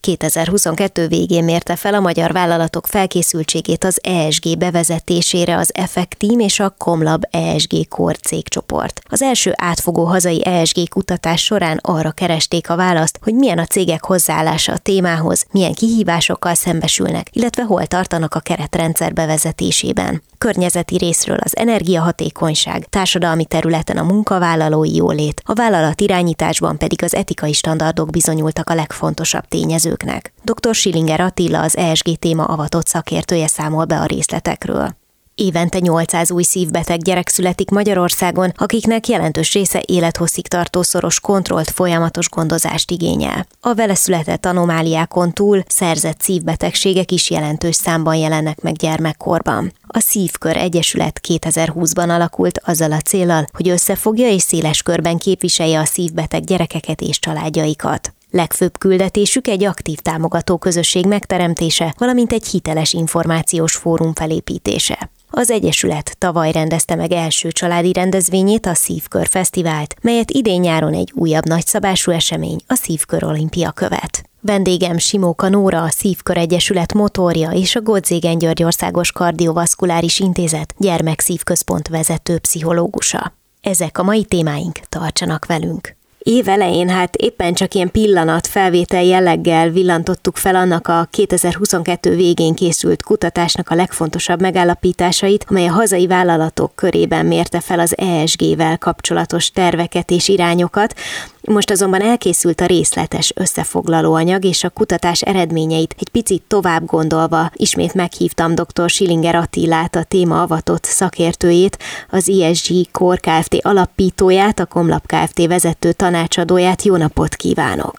2022 végén mérte fel a magyar vállalatok felkészültségét az ESG bevezetésére az Effekteam és a Comlab-ESG Core cégcsoport. Az első átfogó hazai ESG kutatás során arra keresték a választ, hogy milyen a cégek hozzáállása a témához, milyen kihívásokkal szembesülnek, illetve hol tartanak a keretrendszer bevezetésében. Környezeti részről az energiahatékonyság, társadalmi területen a munkavállalói jólét, a vállalat irányításban pedig az etikai standardok bizonyultak a legfontosabb tényezőknek. Dr. Schillinger Attila, az ESG téma avatott szakértője számol be a részletekről. Évente 800 új szívbeteg gyerek születik Magyarországon, akiknek jelentős része élethosszig tartó szoros kontrollt, folyamatos gondozást igényel. A vele született anomáliákon túl szerzett szívbetegségek is jelentős számban jelennek meg gyermekkorban. A Szív-Kör Egyesület 2020-ban alakult azzal a céllal, hogy összefogja és széles körben képviselje a szívbeteg gyerekeket és családjaikat. Legfőbb küldetésük egy aktív támogató közösség megteremtése, valamint egy hiteles információs fórum felépítése. Az Egyesület tavaly rendezte meg első családi rendezvényét, a Szív-Kör Fesztivált, melyet idén nyáron egy újabb nagyszabású esemény, a Szív-Kör Olimpia követ. Vendégem Simó Kanóra, a Szív-Kör Egyesület motorja és a Gottsegen György Országos Kardiovaszkuláris Intézet gyermekszívközpont vezető pszichológusa. Ezek a mai témáink, tartsanak velünk! Év elején éppen csak ilyen pillanat felvétel jelleggel villantottuk fel annak a 2022 végén készült kutatásnak a legfontosabb megállapításait, amely a hazai vállalatok körében mérte fel az ESG-vel kapcsolatos terveket és irányokat. Most azonban elkészült a részletes összefoglaló anyag, és a kutatás eredményeit egy picit tovább gondolva ismét meghívtam dr. Schillinger Attilát, a téma avatott szakértőjét, az ESG Core Kft. Alapítóját, a Comlab Kft. Vezető tanácsadóját. Jó napot kívánok!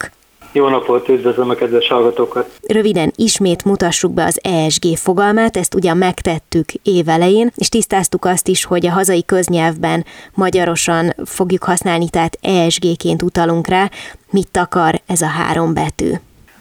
Jó napot, üdvözlöm a kedves hallgatókat! Röviden ismét mutassuk be az ESG fogalmát, ezt ugyan megtettük évelején, és tisztáztuk azt is, hogy a hazai köznyelvben magyarosan fogjuk használni, tehát ESG-ként utalunk rá. Mit akar ez a három betű?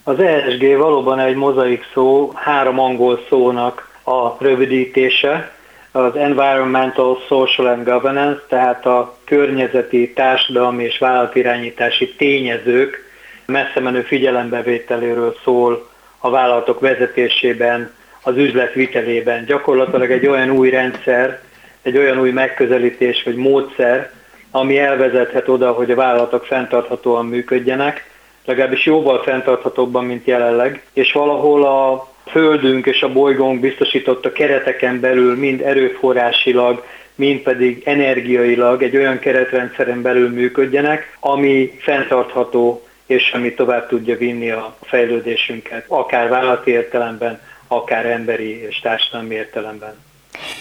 Az ESG valóban egy mozaik szó, három angol szónak a rövidítése, az Environmental, Social and Governance, tehát a környezeti, társadalmi és vállalatirányítási tényezők messzemenő figyelembevételéről szól a vállalatok vezetésében, az üzlet vitelében. Gyakorlatilag egy olyan új rendszer, egy olyan új megközelítés vagy módszer, ami elvezethet oda, hogy a vállalatok fenntarthatóan működjenek, legalábbis jóval fenntarthatóbban, mint jelenleg, és valahol a földünk és a bolygónk biztosította kereteken belül mind erőforrásilag, mind pedig energiailag egy olyan keretrendszeren belül működjenek, ami fenntartható, és ami tovább tudja vinni a fejlődésünket, akár vállalati értelemben, akár emberi és társadalmi értelemben.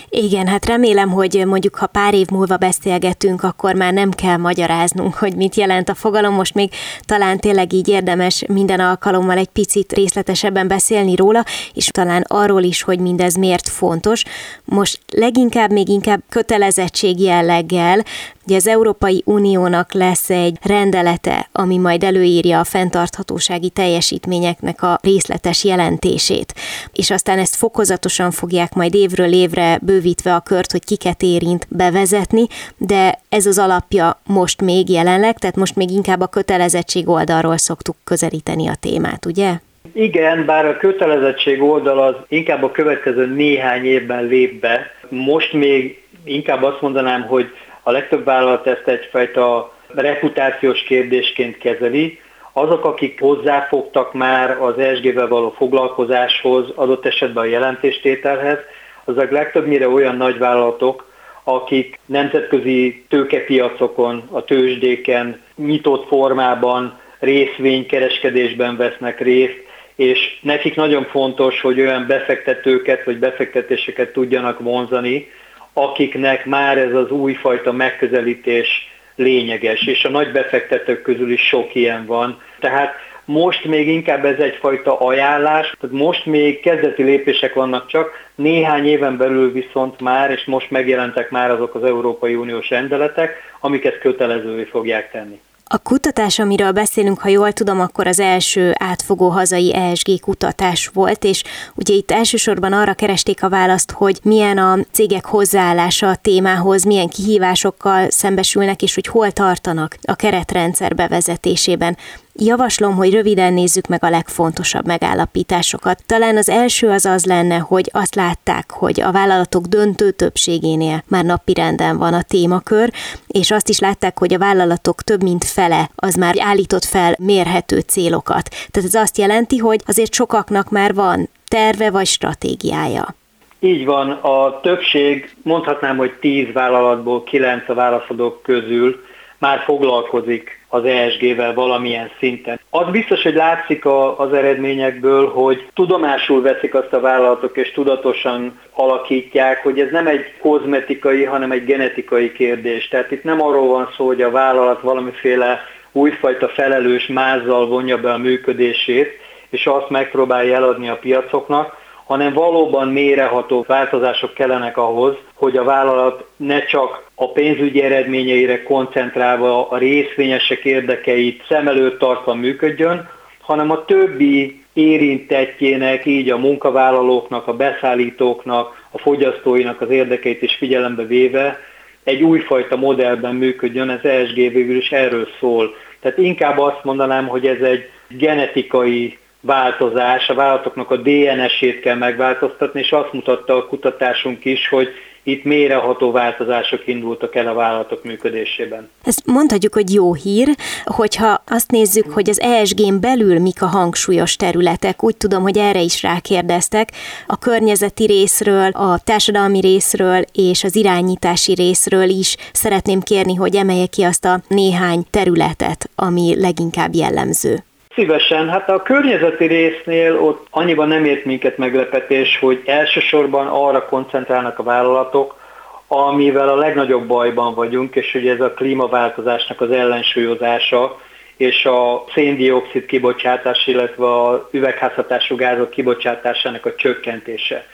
Igen, remélem, hogy mondjuk, ha pár év múlva beszélgetünk, akkor már nem kell magyaráznunk, hogy mit jelent a fogalom. Most még talán tényleg így érdemes minden alkalommal egy picit részletesebben beszélni róla, és talán arról is, hogy mindez miért fontos. Most leginkább, még inkább kötelezettség jelleggel, ugye az Európai Uniónak lesz egy rendelete, ami majd előírja a fenntarthatósági teljesítményeknek a részletes jelentését, és aztán ezt fokozatosan fogják majd évről évre bővítve a kört, hogy kiket érint, bevezetni, de ez az alapja most még jelenleg, tehát most még inkább a kötelezettség oldalról szoktuk közelíteni a témát, ugye? Igen, bár a kötelezettség oldal az inkább a következő néhány évben lép be. Most még inkább azt mondanám, hogy a legtöbb vállalat ezt egyfajta reputációs kérdésként kezeli. Azok, akik hozzáfogtak már az ESG-vel való foglalkozáshoz, adott esetben a jelentéstételhez, azok legtöbbnyire olyan nagyvállalatok, akik nemzetközi tőkepiacokon, a tőzsdéken, nyitott formában, részvénykereskedésben vesznek részt, és nekik nagyon fontos, hogy olyan befektetőket vagy befektetéseket tudjanak vonzani, akiknek már ez az újfajta megközelítés lényeges, és a nagy befektetők közül is sok ilyen van. Tehát most még inkább ez egyfajta ajánlás, tehát most még kezdeti lépések vannak csak, néhány éven belül viszont már, és most megjelentek már azok az Európai Uniós rendeletek, amiket kötelezővé fogják tenni. A kutatás, amiről beszélünk, ha jól tudom, akkor az első átfogó hazai ESG kutatás volt, és ugye itt elsősorban arra keresték a választ, hogy milyen a cégek hozzáállása a témához, milyen kihívásokkal szembesülnek, és hogy hol tartanak a keretrendszer bevezetésében. Javaslom, hogy röviden nézzük meg a legfontosabb megállapításokat. Talán az első az lenne, hogy azt látták, hogy a vállalatok döntő többségénél már napirenden van a témakör, és azt is látták, hogy a vállalatok több mint fele az már állított fel mérhető célokat. Tehát ez azt jelenti, hogy azért sokaknak már van terve vagy stratégiája. Így van, a többség, mondhatnám, hogy 10 vállalatból 9 a válaszadók közül már foglalkozik az ESG-vel valamilyen szinten. Az biztos, hogy látszik az eredményekből, hogy tudomásul veszik azt a vállalatok, és tudatosan alakítják, hogy ez nem egy kozmetikai, hanem egy genetikai kérdés. Tehát itt nem arról van szó, hogy a vállalat valamiféle újfajta felelős mázzal vonja be a működését, és azt megpróbálja eladni a piacoknak, hanem valóban mélyreható változások kellenek ahhoz, hogy a vállalat ne csak a pénzügyi eredményeire koncentrálva a részvényesek érdekeit szem előtt tartva működjön, hanem a többi érintettjének, így a munkavállalóknak, a beszállítóknak, a fogyasztóinak az érdekeit is figyelembe véve egy újfajta modellben működjön, az ESG végül is erről szól. Tehát inkább azt mondanám, hogy ez egy genetikai változás, a vállalatoknak a DNS-ét kell megváltoztatni, és azt mutatta a kutatásunk is, hogy itt mélyreható változások indultak el a vállalatok működésében. Ezt mondhatjuk, hogy jó hír, hogyha azt nézzük, hogy az ESG-n belül mik a hangsúlyos területek, úgy tudom, hogy erre is rákérdeztek, a környezeti részről, a társadalmi részről és az irányítási részről is szeretném kérni, hogy emelje ki azt a néhány területet, ami leginkább jellemző. Szívesen, hát a környezeti résznél ott annyiban nem ért minket meglepetés, hogy elsősorban arra koncentrálnak a vállalatok, amivel a legnagyobb bajban vagyunk, és ugye ez a klímaváltozásnak az ellensúlyozása, és a szén-dioxid kibocsátás, illetve a üvegházhatású gázok kibocsátásának a csökkentése.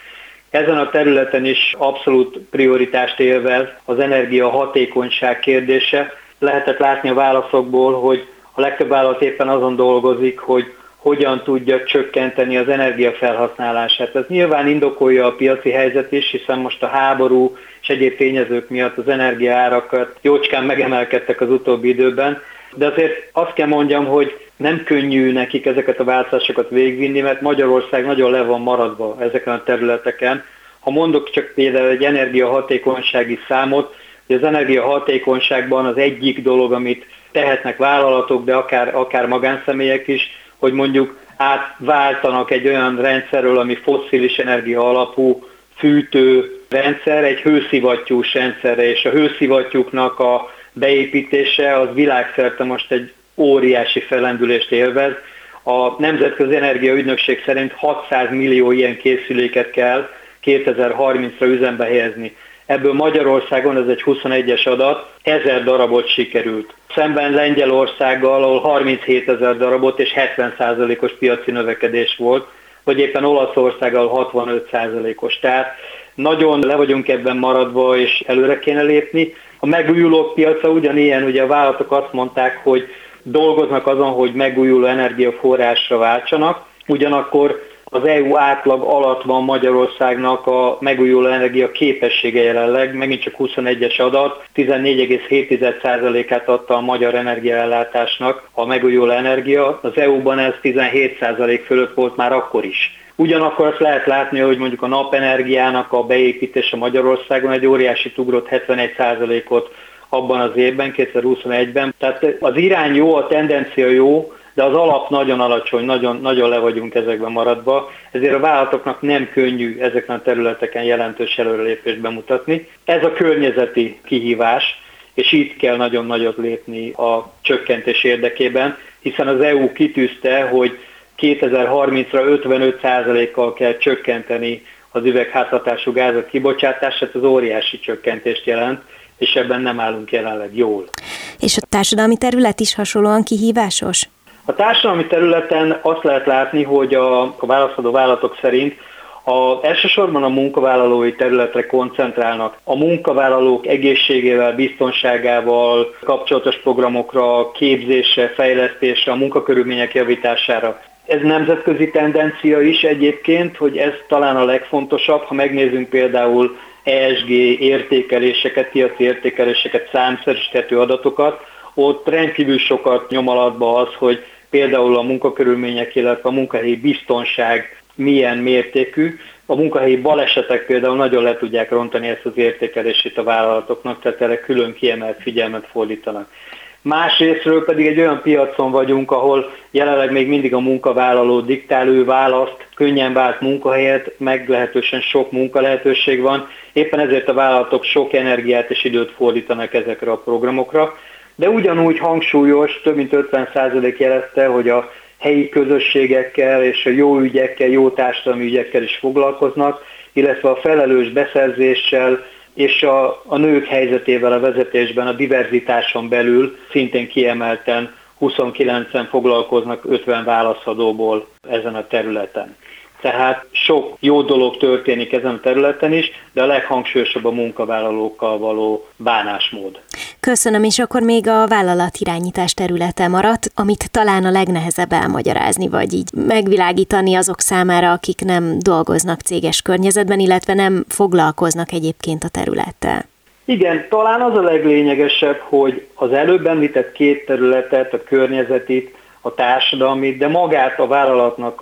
Ezen a területen is abszolút prioritást élvez az energiahatékonyság kérdése. Lehetett látni a válaszokból, hogy a legtöbb vállalat éppen azon dolgozik, hogy hogyan tudja csökkenteni az energiafelhasználását. Ez nyilván indokolja a piaci helyzet is, hiszen most a háború és egyéb tényezők miatt az energiaárakat jócskán megemelkedtek az utóbbi időben, de azért azt kell mondjam, hogy nem könnyű nekik ezeket a változásokat végvinni, mert Magyarország nagyon le van maradva ezeken a területeken. Ha mondok csak például egy energiahatékonysági számot, hogy az energiahatékonyságban az egyik dolog, amit tehetnek vállalatok, de akár magánszemélyek is, hogy mondjuk átváltanak egy olyan rendszerről, ami fosszilis energia alapú fűtő rendszer, egy hőszivattyús rendszerre, és a hőszivattyúknak a beépítése az világszerte most egy óriási fellendülést élvez. A Nemzetközi Energia Ügynökség szerint 600 millió ilyen készüléket kell 2030-ra üzembe helyezni. Ebből Magyarországon, ez egy 21-es adat, 1000 darabot sikerült. Szemben Lengyelországgal, ahol 37 000 darabot és 70%-os piaci növekedés volt, vagy éppen Olaszországgal 65%-os. Tehát nagyon le vagyunk ebben maradva, és előre kéne lépni. A megújulók piaca ugyanilyen, ugye a vállalatok azt mondták, hogy dolgoznak azon, hogy megújuló energiaforrásra váltsanak, ugyanakkor az EU átlag alatt van Magyarországnak a megújuló energia képessége jelenleg, megint csak 21-es adat, 14,7%-át adta a magyar energiaellátásnak a megújuló energia, az EU-ban ez 17% fölött volt már akkor is. Ugyanakkor azt lehet látni, hogy mondjuk a napenergiának a beépítése Magyarországon egy óriási ugrott 71%-ot abban az évben, 2021-ben. Tehát az irány jó, a tendencia jó, de az alap nagyon alacsony, nagyon le vagyunk ezekben maradva, ezért a vállalatoknak nem könnyű ezeken a területeken jelentős előrelépést bemutatni. Ez a környezeti kihívás, és itt kell nagyon nagyot lépni a csökkentés érdekében, hiszen az EU kitűzte, hogy 2030-ra 55%-kal kell csökkenteni az üvegházhatású gázok kibocsátását, az óriási csökkentést jelent, és ebben nem állunk jelenleg jól. És a társadalmi terület is hasonlóan kihívásos? A társadalmi területen azt lehet látni, hogy a válaszadó vállalatok szerint elsősorban a munkavállalói területre koncentrálnak. A munkavállalók egészségével, biztonságával kapcsolatos programokra, képzésre, fejlesztésre, a munkakörülmények javítására. Ez nemzetközi tendencia is egyébként, hogy ez talán a legfontosabb, ha megnézzünk például ESG értékeléseket, piaci értékeléseket, számszerűsíthető adatokat, ott rendkívül sokat nyom alatba az, hogy például a munkakörülmények, illetve a munkahelyi biztonság milyen mértékű. A munkahelyi balesetek például nagyon le tudják rontani ezt az értékelését a vállalatoknak, tehát erre külön kiemelt figyelmet fordítanak. Másrésztről pedig egy olyan piacon vagyunk, ahol jelenleg még mindig a munkavállaló diktál, ő választ, könnyen vált munkahelyet, meglehetősen sok munkalehetőség van. Éppen ezért a vállalatok sok energiát és időt fordítanak ezekre a programokra. De ugyanúgy hangsúlyos, több mint 50% jelezte, hogy a helyi közösségekkel és a jó ügyekkel, jó társadalmi ügyekkel is foglalkoznak, illetve a felelős beszerzéssel és a nők helyzetével a vezetésben, a diverzitáson belül szintén kiemelten 29-en foglalkoznak 50 válaszadóból ezen a területen. Tehát sok jó dolog történik ezen a területen is, de a leghangsúlyosabb a munkavállalókkal való bánásmód. Köszönöm, és akkor még a vállalatirányítás területe maradt, amit talán a legnehezebb elmagyarázni, vagy így megvilágítani azok számára, akik nem dolgoznak céges környezetben, illetve nem foglalkoznak egyébként a területtel. Igen, talán az a leglényegesebb, hogy az előbb említett két területet, a környezetit, a társadalmit, de magát a vállalatnak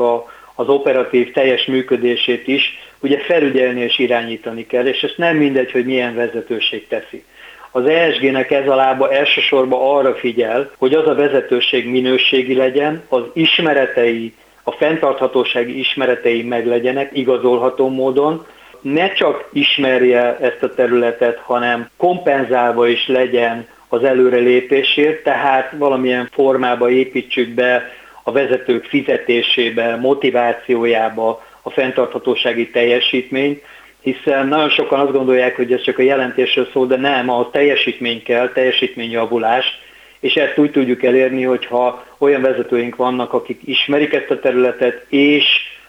az operatív teljes működését is ugye felügyelni és irányítani kell, és ez nem mindegy, hogy milyen vezetőség teszi. Az ESG-nek ez a lába elsősorban arra figyel, hogy az a vezetőség minőségi legyen, az ismeretei, a fenntarthatósági ismeretei meglegyenek igazolható módon, ne csak ismerje ezt a területet, hanem kompenzálva is legyen az előrelépésért, tehát valamilyen formába építsük be a vezetők fizetésébe, motivációjába a fenntarthatósági teljesítményt, hiszen nagyon sokan azt gondolják, hogy ez csak a jelentésről szól, de nem, a teljesítmény kell, teljesítményjavulás, és ezt úgy tudjuk elérni, hogyha olyan vezetőink vannak, akik ismerik ezt a területet, és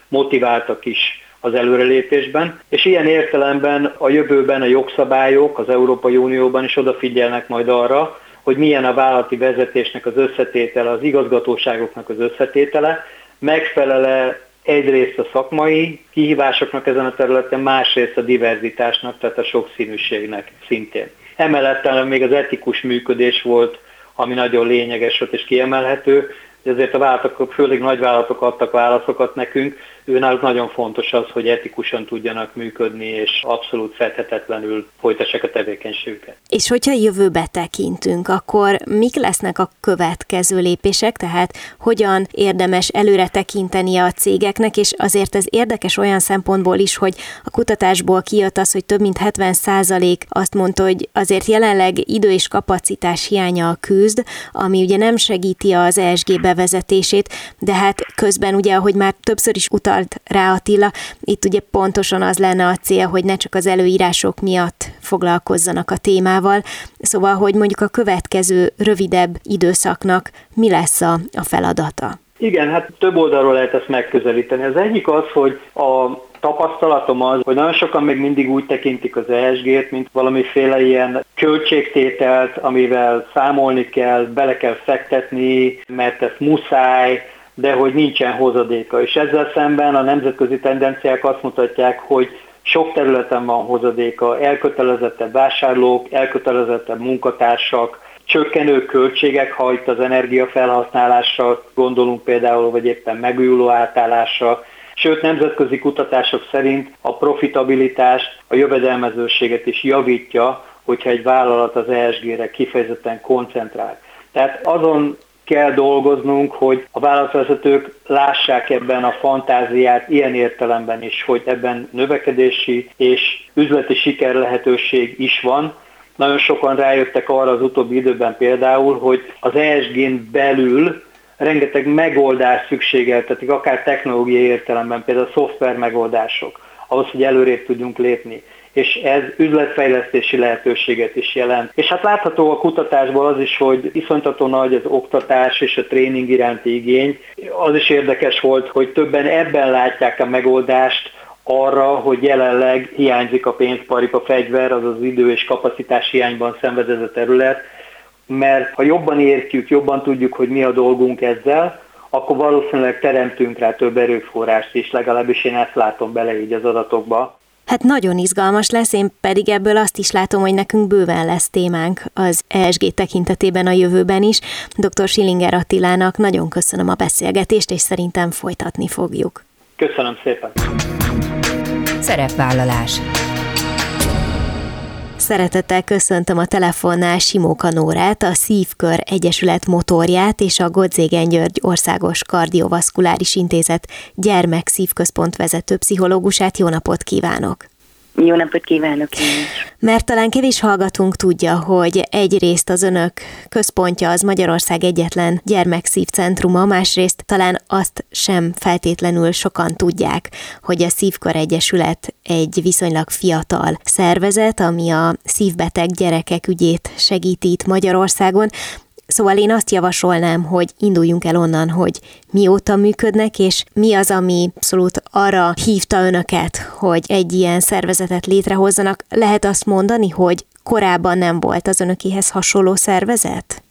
motiváltak is az előrelépésben, és ilyen értelemben a jövőben a jogszabályok az Európai Unióban is odafigyelnek majd arra, hogy milyen a vállalati vezetésnek az összetétele, az igazgatóságoknak az összetétele, megfelele egyrészt a szakmai kihívásoknak ezen a területen, másrészt a diverzitásnak, tehát a sokszínűségnek szintén. Emellett talán még az etikus működés volt, ami nagyon lényeges volt és kiemelhető, ezért a vállalatok, főleg nagyvállalatok adtak válaszokat nekünk, őnáluk nagyon fontos az, hogy etikusan tudjanak működni, és abszolút fedhetetlenül folytassák a tevékenységüket. És hogyha jövőbe tekintünk, akkor mik lesznek a következő lépések, tehát hogyan érdemes előre tekinteni a cégeknek, és azért ez érdekes olyan szempontból is, hogy a kutatásból kijött az, hogy több mint 70% azt mondta, hogy azért jelenleg idő és kapacitás hiánnyal küzd, ami ugye nem segíti az ESG bevezetését, de hát közben ugye, ahogy már többször is utalt rá Attila, itt ugye pontosan az lenne a cél, hogy ne csak az előírások miatt foglalkozzanak a témával, szóval, hogy mondjuk a következő rövidebb időszaknak mi lesz a feladata? Igen, hát több oldalról lehet ezt megközelíteni. Az egyik az, hogy a tapasztalatom az, hogy nagyon sokan még mindig úgy tekintik az ESG-t, mint valamiféle ilyen költségtételt, amivel számolni kell, bele kell fektetni, mert ez muszáj, de hogy nincsen hozadéka. És ezzel szemben a nemzetközi tendenciák azt mutatják, hogy sok területen van hozadéka, elkötelezettebb vásárlók, elkötelezettebb munkatársak, csökkenő költségek, ha itt az energiafelhasználásra gondolunk például, vagy éppen megújuló átállásra, sőt, nemzetközi kutatások szerint a profitabilitást, a jövedelmezőséget is javítja, hogyha egy vállalat az ESG-re kifejezetten koncentrál. Tehát azon kell dolgoznunk, hogy a vállalatvezetők lássák ebben a fantáziát ilyen értelemben is, hogy ebben növekedési és üzleti siker lehetőség is van. Nagyon sokan rájöttek arra az utóbbi időben például, hogy az ESG-n belül rengeteg megoldást szükségeltetik, akár technológiai értelemben, például szoftver megoldások, ahhoz, hogy előrébb tudjunk lépni. És ez üzletfejlesztési lehetőséget is jelent. És hát látható a kutatásból az is, hogy iszonytató nagy az oktatás és a tréning iránti igény. Az is érdekes volt, hogy többen ebben látják a megoldást arra, hogy jelenleg hiányzik a pénzparipa fegyver, az az idő és kapacitás hiányban szenved ez a terület, mert ha jobban értjük, jobban tudjuk, hogy mi a dolgunk ezzel, akkor valószínűleg teremtünk rá több erőforrást is, legalábbis én ezt látom bele így az adatokba. Hát nagyon izgalmas lesz, én pedig ebből azt is látom, hogy nekünk bőven lesz témánk az ESG tekintetében a jövőben is. Dr. Schillinger Attilának nagyon köszönöm a beszélgetést, és szerintem folytatni fogjuk. Köszönöm szépen! Szerepvállalás. Szeretettel köszöntöm a telefonnál Simó Kanórát, a Szív-Kör Egyesület motorját és a Gottsegen György Országos Kardiovaszkuláris Intézet gyermekszívközpont vezető pszichológusát. Jó napot kívánok! Jó napot kívánok én is! Mert talán kevés hallgatunk tudja, hogy egyrészt az önök központja az Magyarország egyetlen gyermekszívcentruma, másrészt talán azt sem feltétlenül sokan tudják, hogy a Szív-Kör Egyesület egy viszonylag fiatal szervezet, ami a szívbeteg gyerekek ügyét segíti itt Magyarországon. Szóval én azt javasolnám, hogy induljunk el onnan, hogy mióta működnek, és mi az, ami abszolút arra hívta önöket, hogy egy ilyen szervezetet létrehozzanak. Lehet azt mondani, hogy korábban nem volt az önökéhez hasonló szervezet?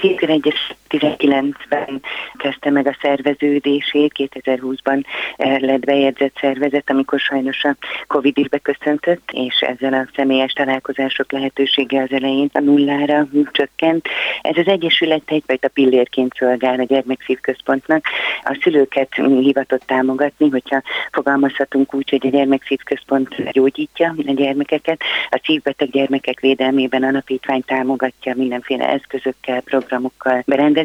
Szív-Kör Egyesület 19-ben kezdte meg a szerveződését, 2020-ban lett bejegyzett szervezet, amikor sajnos a Covid is beköszöntött, és ezzel a személyes találkozások lehetősége az elején a nullára csökkent. Ez az Egyesület egyfajta pillérként szolgál a gyermekszívközpontnak. A szülőket hivatott támogatni, hogyha fogalmazhatunk úgy, hogy a gyermekszívközpont gyógyítja a gyermekeket. A szívbeteg gyermekek védelmében alapítvány támogatja mindenféle eszközökkel, programokkal, berendezésekkel,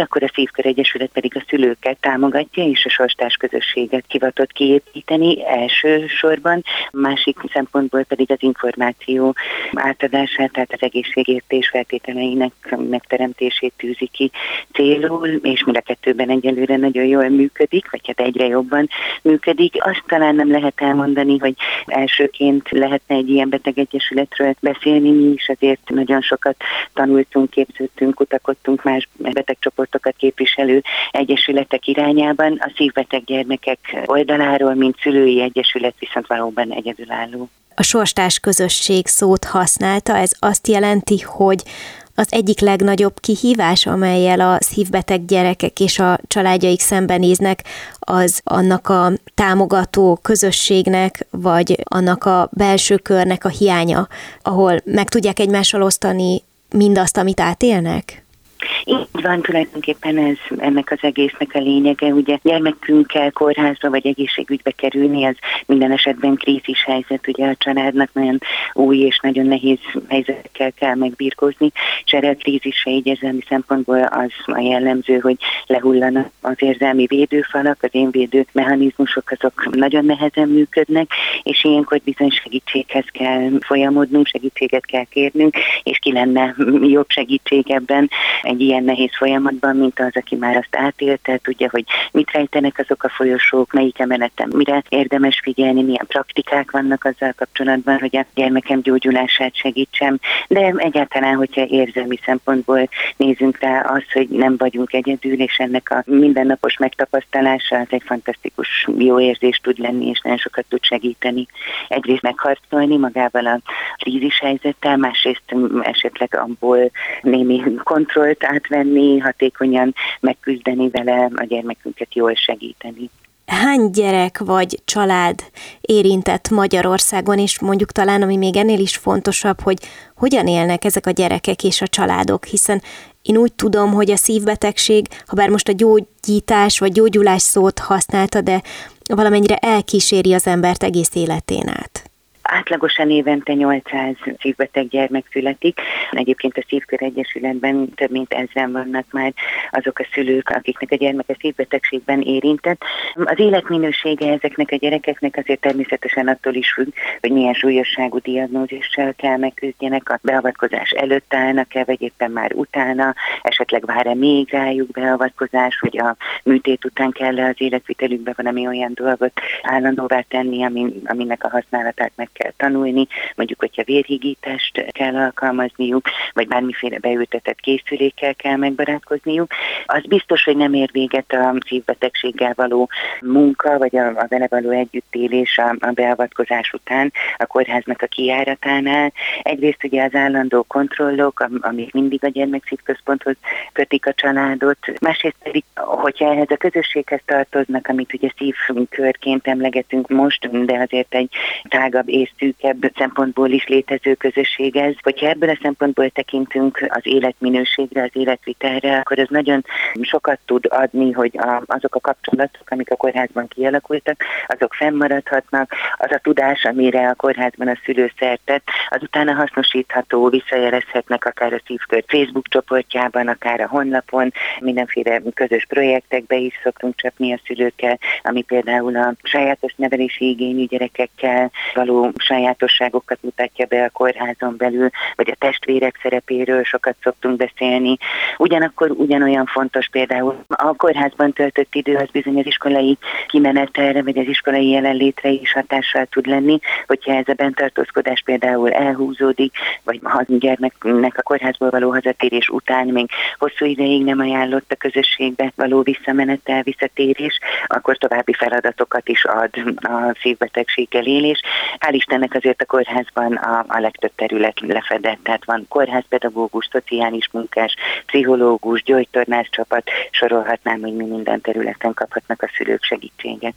akkor a Szív-Kör Egyesület pedig a szülőket támogatja, és a sorstás közösséget hivatott kiépíteni elsősorban, másik szempontból pedig az információ átadását, tehát az egészségértés feltételeinek megteremtését tűzi ki célul, és mind a kettőben egyelőre nagyon jól működik, vagy hát egyre jobban működik. Azt talán nem lehet elmondani, hogy elsőként lehetne egy ilyen betegegyesületről beszélni, mi is azért nagyon sokat tanultunk, képződtünk, kutakodtunk más betegcsoportokat képviselő egyesületek irányában. A szívbeteg gyermekek oldaláról, mint szülői egyesület viszont valóban egyedülálló. A sorstárs közösség szót használta, ez azt jelenti, hogy az egyik legnagyobb kihívás, amellyel a szívbeteg gyerekek és a családjaik szembenéznek, az annak a támogató közösségnek, vagy annak a belső körnek a hiánya, ahol meg tudják egymással osztani mindazt, amit átélnek? Így van, tulajdonképpen ez ennek az egésznek a lényege. Ugye gyermekünkkel kórházba vagy egészségügybe kerülni, az minden esetben krízis helyzet, ugye a családnak nagyon új és nagyon nehéz helyzetekkel kell megbirkózni, és erre a krízisre így érzelmi szempontból az a jellemző, hogy lehullanak az érzelmi védőfalak, az önvédő mechanizmusok azok nagyon nehezen működnek, és ilyenkor bizony segítséghez kell folyamodnunk, segítséget kell kérnünk, és ki lenne jobb segítség ebben egy ilyen nehéz folyamatban, mint az, aki már azt átélte, tudja, hogy mit rejtenek azok a folyosók, melyik emeleten mire érdemes figyelni, milyen praktikák vannak azzal kapcsolatban, hogy a gyermekem gyógyulását segítsem, de egyáltalán, hogyha érzelmi szempontból nézünk rá, az, hogy nem vagyunk egyedül, és ennek a mindennapos megtapasztalása az egy fantasztikus jó érzés tud lenni, és nagyon sokat tud segíteni. Egyrészt megharcolni magával a krízis helyzettel, másrészt esetleg abból némi kontrollt átvenni, hatékonyan megküzdeni vele, a gyermekünket jól segíteni. Hány gyerek vagy család érintett Magyarországon, és mondjuk talán, ami még ennél is fontosabb, hogy hogyan élnek ezek a gyerekek és a családok, hiszen én úgy tudom, hogy a szívbetegség, ha bár most a gyógyítás vagy gyógyulás szót használta, de valamennyire elkíséri az embert egész életén át. Átlagosan évente 800 szívbeteg gyermek születik. Egyébként a Szív-Kör Egyesületben több mint 1000 vannak már azok a szülők, akiknek a gyermeke szívbetegségben érintett. Az életminősége ezeknek a gyerekeknek azért természetesen attól is függ, hogy milyen súlyosságú diagnózissal kell megküzdjenek, a beavatkozás előtt állnak-e, vagy éppen már utána, esetleg vár-e még rájuk beavatkozás, hogy a műtét után kell az életvitelükbe valami olyan dolgot állandóvá tenni, aminek a használatát meg kell tanulni, mondjuk, hogyha vérhigítást kell alkalmazniuk, vagy bármiféle beültetett készülékkel kell megbarátkozniuk. Az biztos, hogy nem ér véget a szívbetegséggel való munka, vagy a vele való együttélés a beavatkozás után a kórháznak a kijáratánál. Egyrészt ugye az állandó kontrollok, amik mindig a gyermekszívközponthoz kötik a családot. Másrészt pedig, hogyha ehhez a közösséghez tartoznak, amit ugye szívkörként emlegetünk most, de azért egy tágabb és szűkebb szempontból is létező közösség ez. Hogyha ebből a szempontból tekintünk az életminőségre, az életvitelre, akkor ez nagyon sokat tud adni, hogy azok a kapcsolatok, amik a kórházban kialakultak, azok fennmaradhatnak, az a tudás, amire a kórházban a szülő szert tett, az utána hasznosítható, visszajelezhetnek akár a Szív-Kör Facebook csoportjában, akár a honlapon, mindenféle közös projektekbe is szoktunk csapni a szülőkkel, ami például a sajátos nevelési igényű gyerekekkel való sajátosságokat mutatja be a kórházon belül, vagy a testvérek szerepéről sokat szoktunk beszélni. Ugyanakkor ugyanolyan fontos például a kórházban töltött idő, az bizony az iskolai kimenetelre, vagy az iskolai jelenlétre is hatással tud lenni, hogyha ez a bentartózkodás például elhúzódik, vagy a gyermeknek a kórházból való hazatérés után még hosszú ideig nem ajánlott a közösségbe való visszamenetel, visszatérés, akkor további feladatokat is ad a szívbetegséggel élés. Hál' Istennek azért a kórházban a legtöbb terület lefedett, tehát van kórházpedagógus, szociális munkás, pszichológus, gyógytornász csapat, sorolhatnám, hogy mi minden területen kaphatnak a szülők segítséget.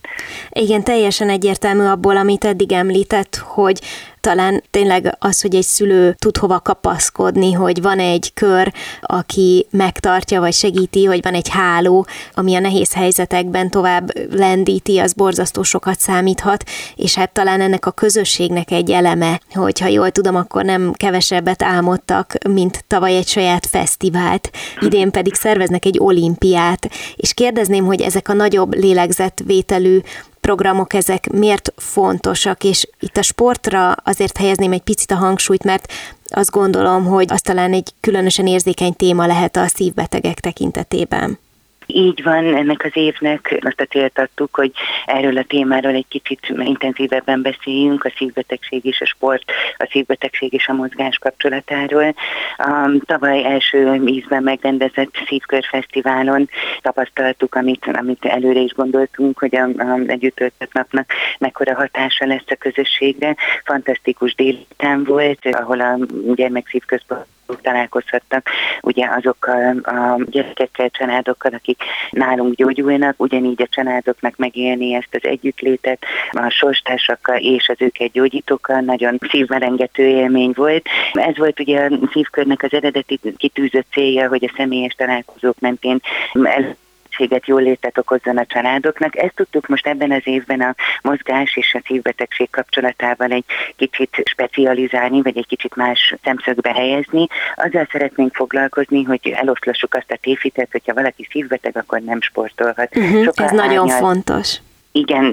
Igen, teljesen egyértelmű abból, amit eddig említett, hogy talán tényleg az, hogy egy szülő tud hova kapaszkodni, hogy van egy kör, aki megtartja vagy segíti, hogy van egy háló, ami a nehéz helyzetekben tovább lendíti, az borzasztó sokat számíthat, és hát talán ennek a közösségnek egy eleme, hogyha jól tudom, akkor nem kevesebbet álmodtak, mint tavaly egy saját fesztivált, idén pedig szerveznek egy olimpiát, és kérdezném, hogy ezek a nagyobb lélegzetvételű programok, ezek miért fontosak, és itt a sportra azért helyezném egy picit a hangsúlyt, mert azt gondolom, hogy az talán egy különösen érzékeny téma lehet a szívbetegek tekintetében. Így van, ennek az évnek azt a célt adtuk, hogy erről a témáról egy kicsit intenzívebben beszéljünk, a szívbetegség és a sport, a szívbetegség és a mozgás kapcsolatáról. A tavaly első ízben megrendezett Szív-Kör Fesztiválon tapasztaltuk, amit előre is gondoltunk, hogy együtt töltött napnak mekkora hatása lesz a közösségre. Fantasztikus délután volt, ahol a gyermekszívközpont találkozhattak ugye azokkal a gyerekekkel, családokkal, akik nálunk gyógyulnak, ugyanígy a családoknak megélni ezt az együttlétet, a sorstársakkal és az őket gyógyítókkal nagyon szívmelengető élmény volt. Ez volt ugye a Szív-Körnek az eredeti kitűzött célja, hogy a személyes találkozók mentén jól létet okozzon a családoknak. Ezt tudtuk most ebben az évben a mozgás és a szívbetegség kapcsolatában egy kicsit specializálni, vagy egy kicsit más szemszögbe helyezni. Azzal szeretnénk foglalkozni, hogy eloszlassuk azt a tévhitet, hogyha valaki szívbeteg, akkor nem sportolhat. Ez nagyon fontos.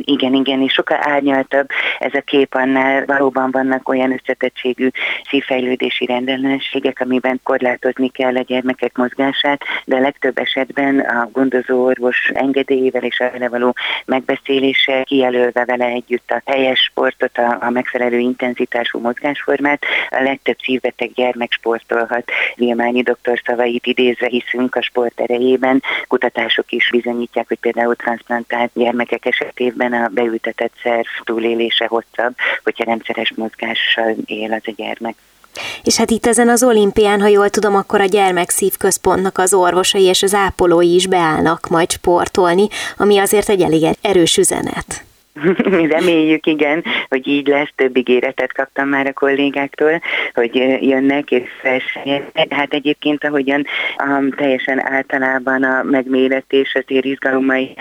Igen, és sokkal árnyaltabb ez a kép annál. Valóban vannak olyan összetettségű szívfejlődési rendellenességek, amiben korlátozni kell a gyermekek mozgását, de a legtöbb esetben a gondozó orvos engedélyével és a vele való megbeszéléssel, kijelölve vele együtt a helyes sportot, a megfelelő intenzitású mozgásformát, a legtöbb szívbeteg gyermek sportolhat. Vilmányi doktor szavait idézve hiszünk a sport erejében. Kutatások is bizonyítják, hogy például transzplantált gyermekek esetében a beültetett szerv túlélése hosszabb, hogyha rendszeres mozgással él az a gyermek. És hát itt ezen az olimpián, ha jól tudom, akkor a gyermekszívközpontnak az orvosai és az ápolói is beállnak majd sportolni, ami azért egy elég erős üzenet. Reméljük, igen, hogy így lesz, több ígéretet kaptam már a kollégáktól, hogy jönnek és felszínjenek. Hát egyébként, ahogyan teljesen általában a megméretés az ér izgalomai,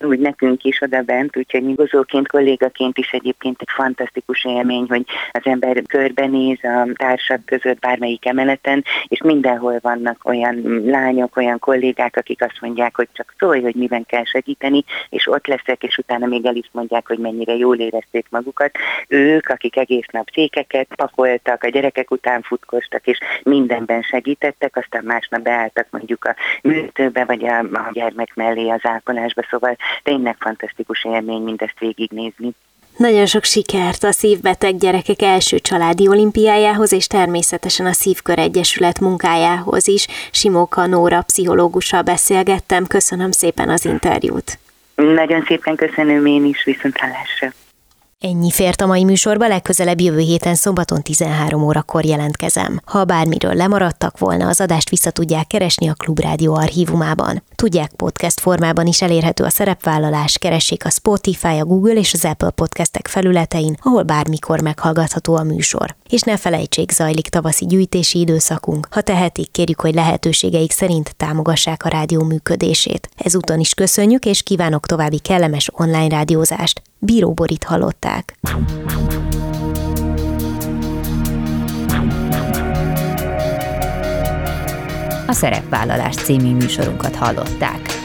úgy nekünk is oda bent, úgyhogy nyugozóként, kollégaként is egyébként egy fantasztikus élmény, hogy az ember körbenéz a társak között bármelyik emeleten, és mindenhol vannak olyan lányok, olyan kollégák, akik azt mondják, hogy csak szólj, hogy miben kell segíteni, és ott leszek, és utána még el is mondják, hogy mennyire jól érezték magukat. Ők, akik egész nap székeket pakoltak, a gyerekek után futkostak, és mindenben segítettek, aztán másnap beálltak mondjuk a műtőbe, vagy a gyermek mellé az ápolásba, szóval tényleg fantasztikus élmény mindezt végignézni. Nagyon sok sikert a szívbeteg gyerekek első családi olimpiájához, és természetesen a Szív-Kör Egyesület munkájához is. Simó Kanóra pszichológussal beszélgettem, köszönöm szépen az interjút. Nagyon szépen köszönöm én is, viszontlátásra. Ennyi fért a mai műsorba, legközelebb jövő héten szombaton 13 órakor jelentkezem. Ha bármiről lemaradtak volna, az adást vissza tudják keresni a Klubrádió archívumában. Tudják, podcast formában is elérhető a szerepvállalás, keressék a Spotify, a Google és az Apple podcastek felületein, ahol bármikor meghallgatható a műsor. És ne felejtsék, zajlik tavaszi gyűjtési időszakunk. Ha tehetik, kérjük, hogy lehetőségeik szerint támogassák a rádió működését. Ezúton is köszönjük, és kívánok további kellemes online rádiózást. Bíró Borit hallották. A Szerepvállalás című műsorunkat hallották.